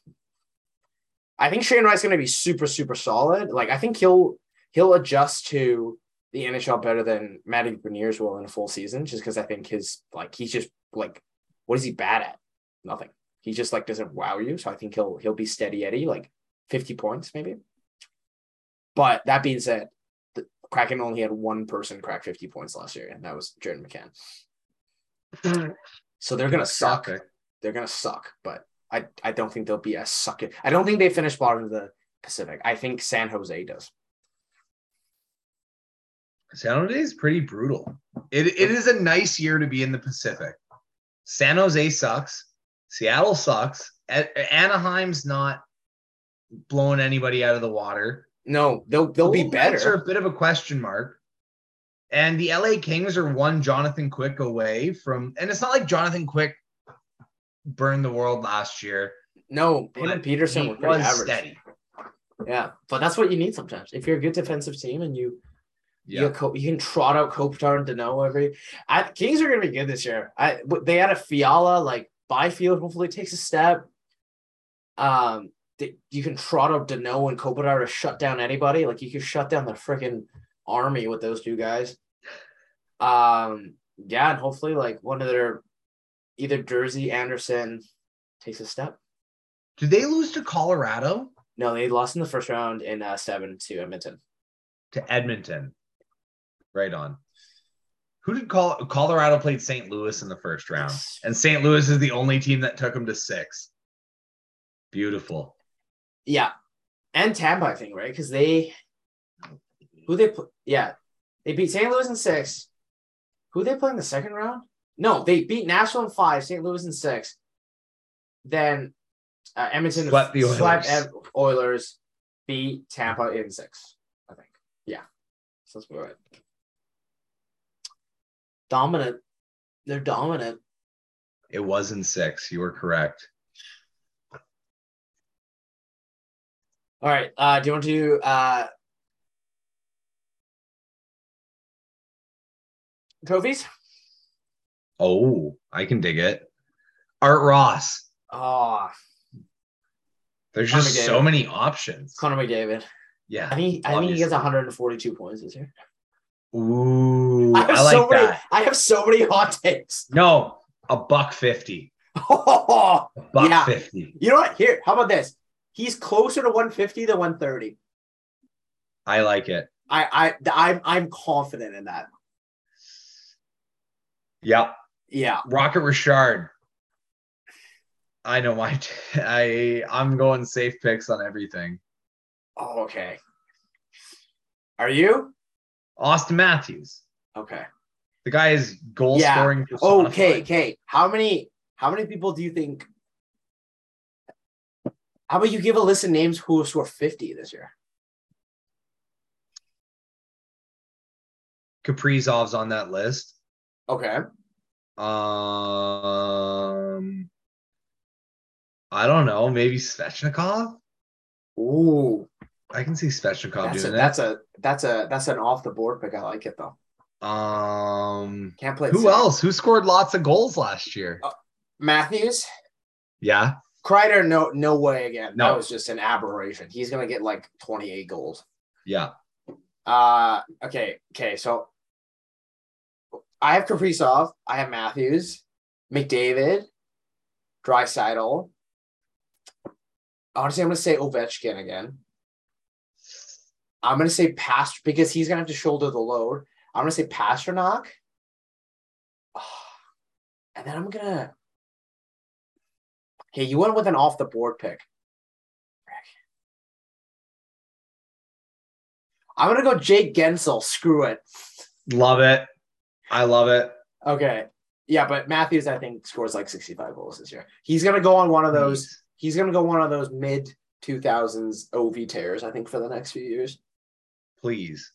I think Shane Wright's gonna be super, super solid. Like I think he'll adjust to the NHL better than Matty Beniers will in a full season, just because I think his like he's just like what is he bad at? Nothing. He just like doesn't wow you. So I think he'll be steady Eddie, like 50 points maybe. But that being said, the Kraken only had one person crack 50 points last year, and that was Jordan McCann. So they're going to suck. They're going to suck, but I don't think they'll be as sucky. I don't think they finish bottom of the Pacific. I think San Jose does. San Jose is pretty brutal. It is a nice year to be in the Pacific. San Jose sucks. Seattle sucks. Anaheim's not blowing anybody out of the water. No, they'll be better. Are a bit of a question mark. And the LA Kings are one Jonathan Quick away from, and it's not like Jonathan Quick burned the world last year. No, him and Peterson were pretty average. Steady. Yeah, but that's what you need sometimes. If you're a good defensive team and you can trot out Kopitar and Deneau Kings are going to be good this year. They had a Fiala, like Byfield hopefully takes a step. You can trot up Deneau and Kopitar to shut down anybody. Like you could shut down the freaking army with those two guys. Yeah, and hopefully like one of their either Jersey Anderson takes a step. Did they lose to Colorado? No, they lost in the first round in 7 to Edmonton. To Edmonton, right on. Who did Colorado played St. Louis in the first round, and St. Louis is the only team that took them to 6. Beautiful. Yeah, and Tampa, I think, right? Because they beat St. Louis in 6. Who they play in the second round? No, they beat Nashville in 5, St. Louis in 6. Then Edmonton swept the Oilers, beat Tampa in 6, I think. Yeah, so that's right. Dominant. They're dominant. It was in 6. You were correct. All right. Do you want to trophies? Oh, I can dig it. Art Ross. Oh, there's Connor just McDavid. So many options. Connor McDavid. Yeah, I think he gets 142 points this year. Ooh, I like that. I have so many hot takes. No, $1.50. Oh, $1.50. You know what? Here, how about this? He's closer to 150 than 130. I like it. I'm confident in that. Yep. Yeah. Rocket Richard. I know my I'm going safe picks on everything. Oh, okay. Are you? Austin Matthews. Okay. The guy is goal scoring. Okay. How many people do you think? How about you give a list of names who have scored 50 this year? Kaprizov's on that list. Okay. I don't know. Maybe Svechnikov. Ooh, I can see Svechnikov doing that. That's an off the board pick. I like it though. Can't play. Who else? Who scored lots of goals last year? Matthews. Yeah. Kreider, no way again. No. That was just an aberration. He's gonna get like 28 goals. Yeah. Okay. So I have Kaprizov. I have Matthews, McDavid, Draisaitl. Honestly, I'm gonna say Ovechkin again. I'm gonna say Pasternak because he's gonna have to shoulder the load. I'm gonna say Pasternak, and then I'm gonna. Okay, you went with an off-the-board pick. I'm going to go Jake Gensel. Screw it. Love it. I love it. Okay. Yeah, but Matthews, I think, scores like 65 goals this year. He's going to go on one of those mid-2000s OV tears, I think, for the next few years. Please.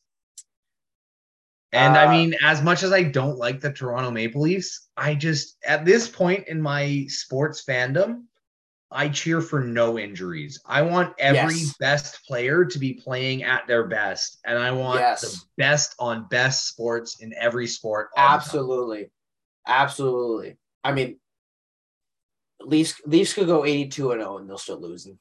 And I mean, as much as I don't like the Toronto Maple Leafs, I just, at this point in my sports fandom, I cheer for no injuries. I want every best player to be playing at their best. And I want the best on best sports in every sport. Absolutely. Absolutely. I mean, Leafs could go 82-0 and they'll still lose in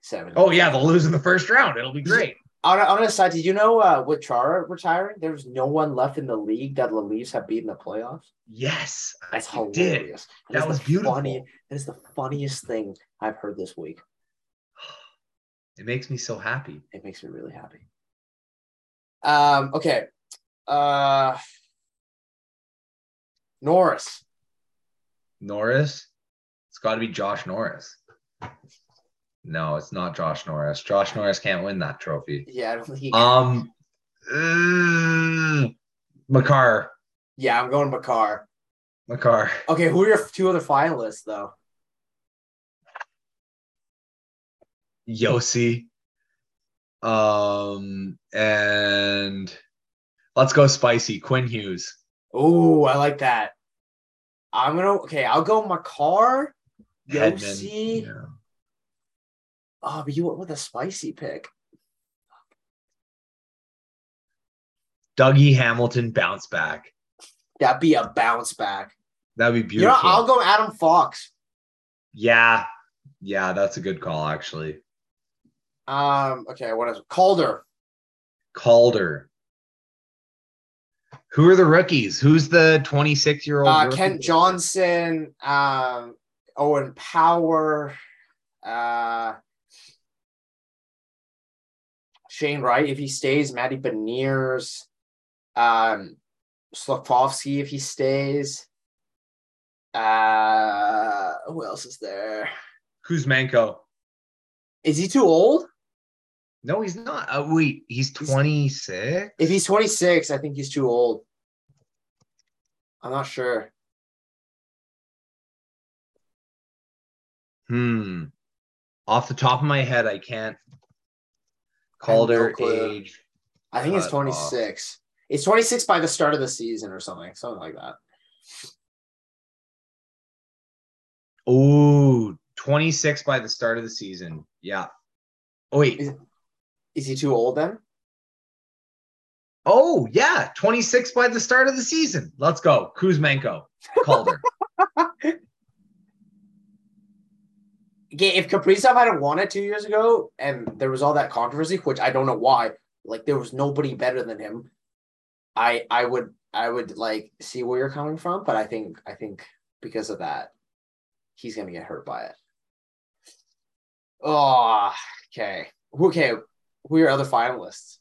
seven. Oh, yeah. They'll lose in the first round. It'll be great. On a side, did you know with Chara retiring, there's no one left in the league that the Leafs have beaten the playoffs? Yes. That's hilarious. That was beautiful. That is the funniest thing I've heard this week. It makes me so happy. It makes me really happy. Okay. Norris? It's got to be Josh Norris. No, it's not Josh Norris. Josh Norris can't win that trophy. Yeah, I don't think he can. McCarr. Yeah, I'm going McCarr. Okay, who are your two other finalists, though? Yossi. And let's go spicy. Quinn Hughes. Oh, I like that. I'll go McCarr, Yossi. Yeah. Oh, but you went with a spicy pick. Dougie Hamilton bounce back. That'd be a bounce back. That'd be beautiful. You know, I'll go Adam Fox. Yeah, that's a good call, actually. Okay, what is it? Calder. Who are the rookies? Who's the 26-year-old? Kent Johnson, Owen Power, Shane Wright, if he stays, Matty Beniers, Slafkovsky, if he stays. Who else is there? Kuzmenko. Is he too old? No, he's not. Wait, he's 26? If he's 26, I think he's too old. I'm not sure. Off the top of my head, I can't. Calder age. I think it's 26. Off. It's 26 by the start of the season or something like that. Oh, 26 by the start of the season. Yeah. Oh, wait. Is he too old then? Oh, yeah. 26 by the start of the season. Let's go. Kuzmenko. Calder. If Kaprizov hadn't won it 2 years ago and there was all that controversy, which I don't know why, like there was nobody better than him, I would like see where you're coming from, but I think because of that, he's gonna get hurt by it. Oh, okay. Who are your other finalists?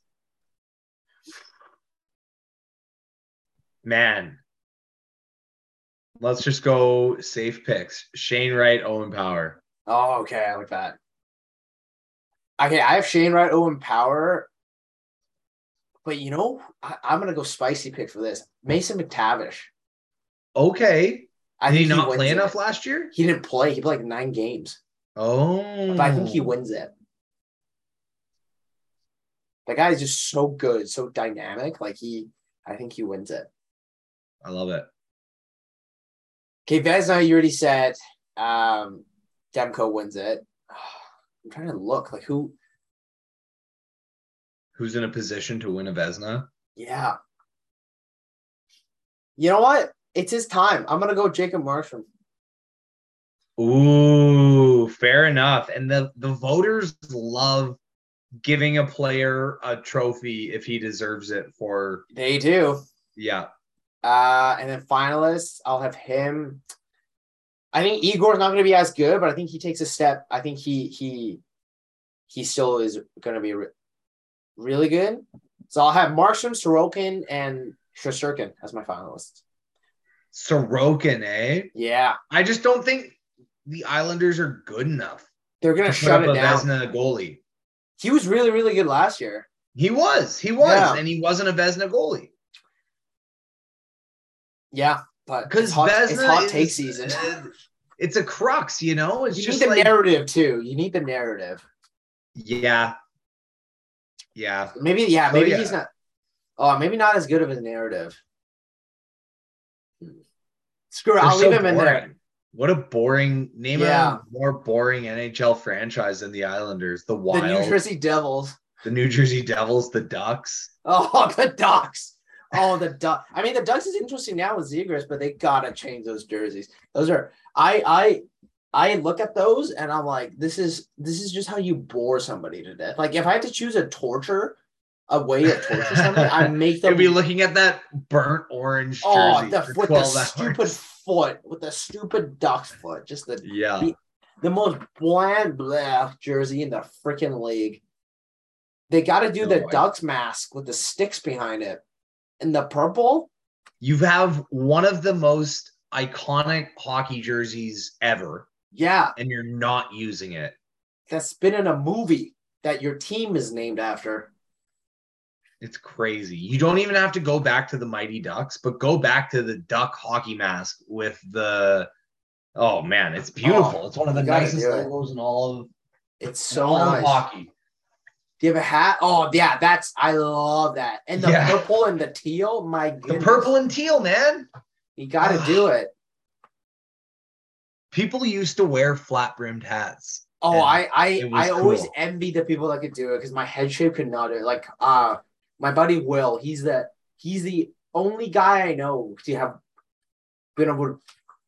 Man, let's just go safe picks. Shane Wright, Owen Power. Oh, okay. I like that. Okay, I have Shane Wright, Owen Power. But, you know, I'm going to go spicy pick for this. Mason McTavish. Okay. Did he not play enough last year? He didn't play. He played like 9 games. Oh. But I think he wins it. The guy is just so good, so dynamic. I think he wins it. I love it. Okay, Vesna, you already said... Demko wins it. I'm trying to look like who's in a position to win a Vezina. Yeah. You know what? It's his time. I'm gonna go Jacob Markstrom. Ooh, fair enough. And the voters love giving a player a trophy if he deserves it. For they do. Yeah. And then finalists, I'll have him. I think Igor's not going to be as good, but I think he takes a step. I think he still is going to be really good. So I'll have Markstrom, Sorokin, and Shesterkin as my finalists. Sorokin, eh? Yeah. I just don't think the Islanders are good enough. They're going to shut it down. Vezina goalie. He was really, really good last year. He was, yeah. And he wasn't a Vezina goalie. Yeah. Because it's hot take season. It's a crux, you know? It's just need the narrative, too. You need the narrative. Yeah. Maybe he's not. Maybe not as good of a narrative. Screw it. I'll leave him in there. What a boring name. Yeah. A more boring NHL franchise than the Islanders. The Wild. The New Jersey Devils. The New Jersey Devils. The Ducks. Oh, the Ducks. Oh, the Ducks. I mean, the Ducks is interesting now with Zegers, but they gotta change those jerseys. Those are I look at those and I'm like, this is just how you bore somebody to death. Like if I had to choose a way of torture somebody, I make them. You'll be looking at that burnt orange jersey. Oh, with the stupid foot, with the stupid Duck's foot, just the most bland blah jersey in the freaking league. They got to do the Ducks mask with the sticks behind it and the purple. You have one of the most iconic hockey jerseys ever. Yeah, and you're not using it. That's been in a movie that your team is named after. It's crazy. You don't even have to go back to the Mighty Ducks, but go back to the Duck hockey mask with the. Oh man, it's beautiful. It's one of the nicest logos in all of. It's so nice. Hockey. Do you have a hat? Oh yeah, I love that. And the purple and the teal. My goodness. The purple and teal, man. You got to do it. People used to wear flat brimmed hats. Oh, I always envy the people that could do it because my head shape could not do it. Like my buddy Will, he's the only guy I know to have been able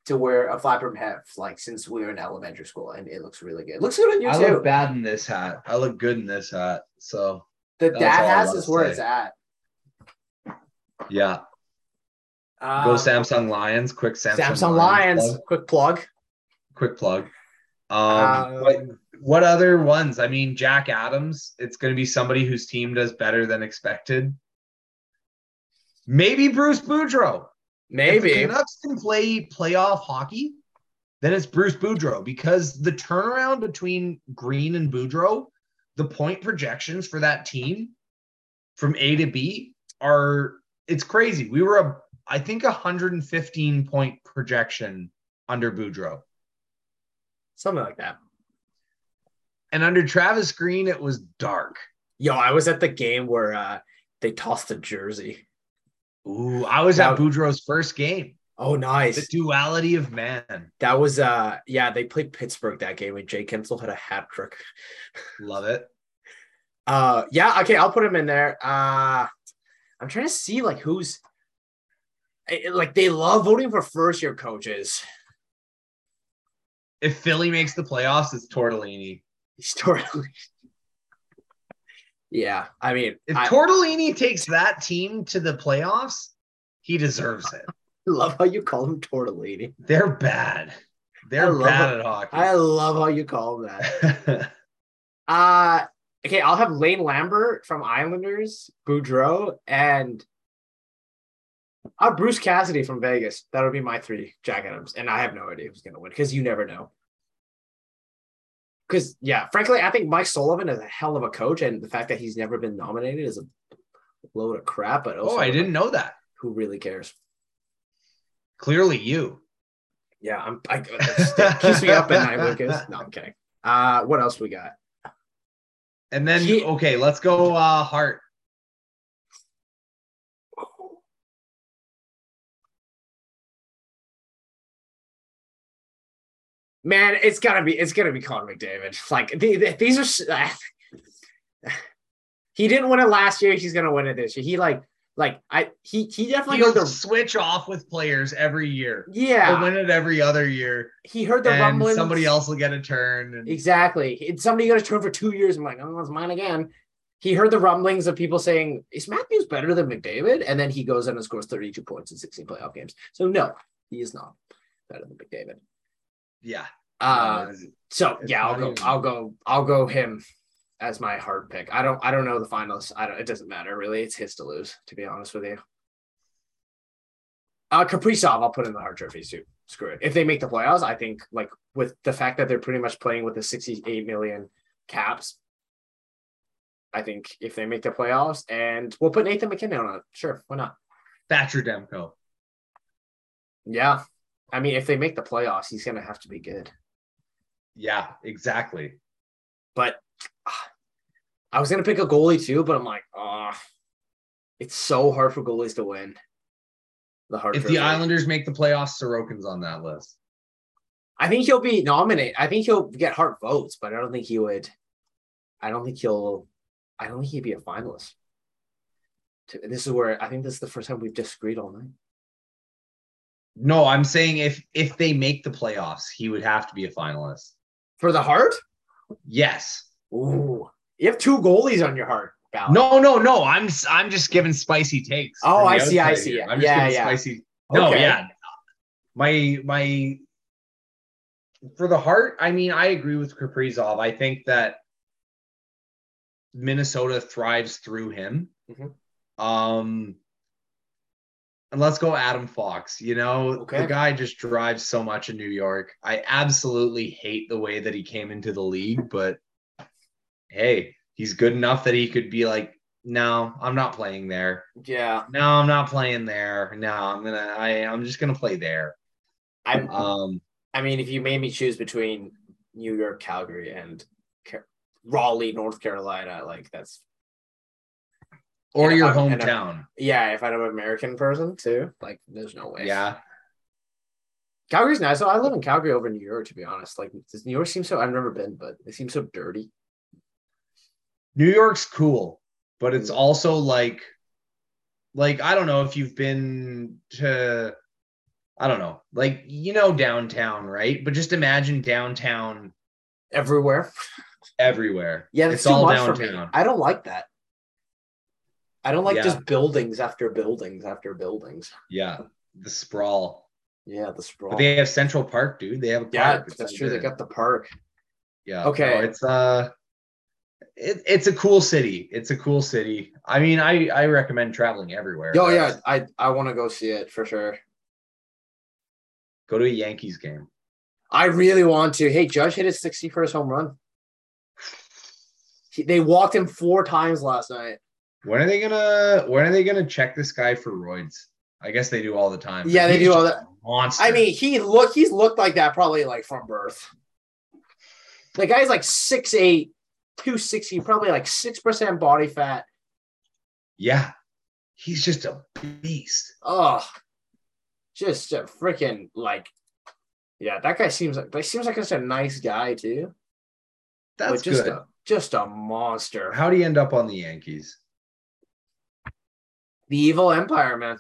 to wear a flat brim hat like since we were in elementary school, and it looks really good. It looks good on you too. I look bad in this hat. I look good in this hat. So the dad has is where it's at. Yeah. Go Samsung Lions. Quick Samsung Lions. Plug. Quick plug. What other ones? I mean, Jack Adams, it's going to be somebody whose team does better than expected. Maybe Bruce Boudreau. Maybe. If the Canucks can play playoff hockey, then it's Bruce Boudreau, because the turnaround between Green and Boudreau, the point projections for that team from A to B it's crazy. We were, I think, 115 point projection under Boudreau. Something like that. And under Travis Green, it was dark. Yo, I was at the game where they tossed the jersey. Ooh, I was at Boudreau's first game. Oh, nice. The duality of man. That was, they played Pittsburgh that game, and Jay Kensel had a hat trick. Love it. Okay, I'll put him in there. I'm trying to see, like, who's... Like, they love voting for first-year coaches. If Philly makes the playoffs, it's Tortellini. It's Tortellini. Yeah, I mean. If Tortellini takes that team to the playoffs, he deserves it. I love how you call him Tortellini. They're bad. They're bad at hockey. I love how you call him that. Okay, I'll have Lane Lambert from Islanders, Boudreau, and Bruce Cassidy from Vegas. That would be my three, Jack Adams. And I have no idea who's going to win because you never know. Because, frankly, I think Mike Sullivan is a hell of a coach. And the fact that he's never been nominated is a load of crap. But also, I didn't know that. Who really cares? Clearly you. Yeah, that keeps me up at night, Lucas. No, I'm kidding. What else we got? And then, let's go Hart. Man, it's gonna be Connor McDavid. Like these are. He didn't win it last year. He's gonna win it this year. He he definitely heard the switch off with players every year. Yeah, he'll win it every other year. He heard the rumblings. Somebody else will get a turn. Exactly. It's somebody got a turn for 2 years. I'm like, oh, it's mine again. He heard the rumblings of people saying, "Is Matthews better than McDavid?" And then he goes in and scores 32 points in 16 playoff games. So no, he is not better than McDavid. Yeah. I'll go him as my hard pick. I don't know the finalists. It doesn't matter really. It's his to lose, to be honest with you. Kaprizov, I'll put in the hard trophies too. Screw it. If they make the playoffs, I think like with the fact that they're pretty much playing with the 68 million caps, I think if they make the playoffs, and we'll put Nathan McKinnon on it. Sure, why not? Thatcher Demko. Yeah. I mean, if they make the playoffs, he's going to have to be good. Yeah, exactly. But I was going to pick a goalie too, but I'm like, It's so hard for goalies to win. Islanders make the playoffs, Sorokin's on that list. I think he'll be nominated. I think he'll get Hart votes, but I don't think he would. I don't think he'd be a finalist. This is where I think this is the first time we've disagreed all night. No, I'm saying if they make the playoffs, he would have to be a finalist. For the Hart? Yes. Ooh. You have two goalies on your Hart ballot. No. I'm just giving spicy takes. Oh, I see. Here. I'm just giving spicy. No, okay. Yeah. My for the Hart, I mean, I agree with Kaprizov. I think that Minnesota thrives through him. Mm-hmm. And let's go Adam Fox. The guy just drives so much in New York. I absolutely hate the way that he came into the league, but hey, he's good enough that he could be like, no, I'm not playing there. Yeah. No, I'm not playing there. No, I'm just going to play there. I mean, if you made me choose between New York, Calgary, and Raleigh, North Carolina, like that's. Or your hometown. Yeah, if I'm an American person too, like there's no way. Yeah. Calgary's nice. So I live in Calgary over New York, to be honest. Like New York seems so, I've never been, but it seems so dirty. New York's cool, but it's also like I don't know if you've been to, I don't know, like downtown, right? But just imagine downtown everywhere. Yeah, it's all downtown. For me. I don't like that. I don't like just buildings after buildings after buildings. Yeah, the sprawl. Yeah, the sprawl. But they have Central Park, dude. They have a park. Yeah, that's true. They got the park. Yeah. Okay. No, it's a cool city. It's a cool city. I mean, I recommend traveling everywhere. Oh, yeah. I want to go see it for sure. Go to a Yankees game. I really want to. Hey, Judge hit his 61st home run. They walked him 4 times last night. When are they gonna check this guy for roids? I guess they do all the time. Yeah, they do all that. Monster. I mean, he's looked like that probably like from birth. The guy's like 6'8", 260, probably like 6% body fat. Yeah, he's just a beast. Oh, just a freaking like. Yeah, that guy seems like just a nice guy too. That's just good. Just a monster. How do you end up on the Yankees? The evil empire, man.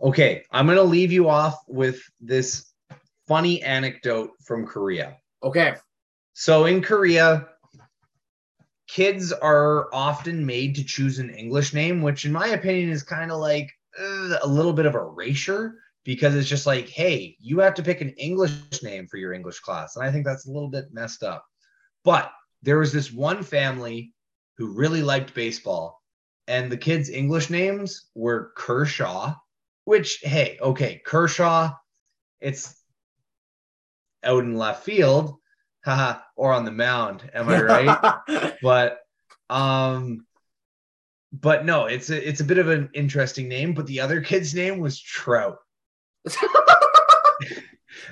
Okay, I'm going to leave you off with this funny anecdote from Korea. Okay. So in Korea, kids are often made to choose an English name, which in my opinion is kind of like a little bit of erasure because it's just like, hey, you have to pick an English name for your English class. And I think that's a little bit messed up. But there was this one family who really liked baseball. And the kids' English names were Kershaw, which, hey, okay, Kershaw, it's out in left field, or on the mound, am I right? But no, it's a bit of an interesting name, but the other kid's name was Trout.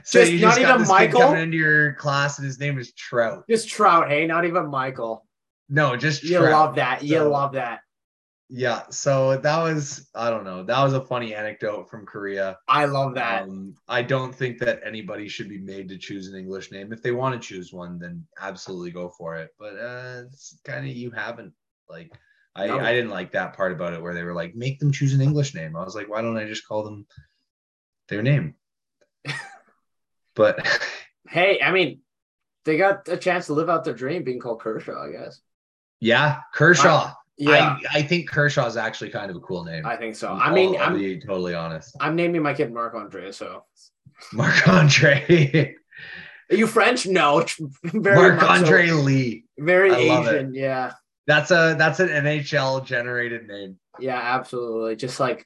So you just got this kid coming into your class and his name is Trout. Just Trout, hey, not even Michael. No, just Trout. You love that. Yeah, so that was a funny anecdote from Korea. I love that. I don't think that anybody should be made to choose an English name. If they want to choose one, then absolutely go for it. But it's kind of you haven't. Like, I didn't like that part about it where they were like, make them choose an English name. I was like, why don't I just call them their name? But hey, I mean, they got a chance to live out their dream being called Kershaw, I guess. Yeah, Kershaw. Yeah, I think Kershaw is actually kind of a cool name. I think so. I'll be totally honest. I'm naming my kid Marc-Andre, so. Marc-Andre. Are you French? No. Marc-Andre so. Lee. Very Asian, yeah. That's an NHL generated name. Yeah, absolutely. Just like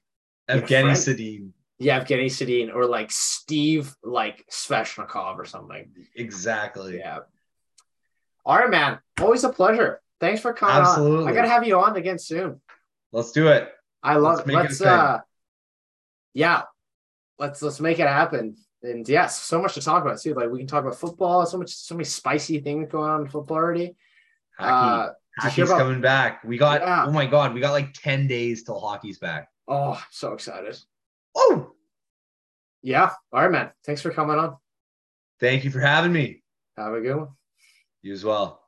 Evgeny Sedin. Yeah, Evgeny Sedin or like Steve like Svechnikov or something. Exactly. Yeah. All right, man. Always a pleasure. Thanks for coming Absolutely. On. I got to have you on again soon. Let's do it. I love it. Let's make it happen. And yes, so much to talk about too. Like we can talk about football, so many spicy things going on in football already. Hockey, Hockey's coming back. We got, oh my God, we got like 10 days till hockey's back. Oh, I'm so excited. Oh, yeah. All right, man. Thanks for coming on. Thank you for having me. Have a good one. You as well.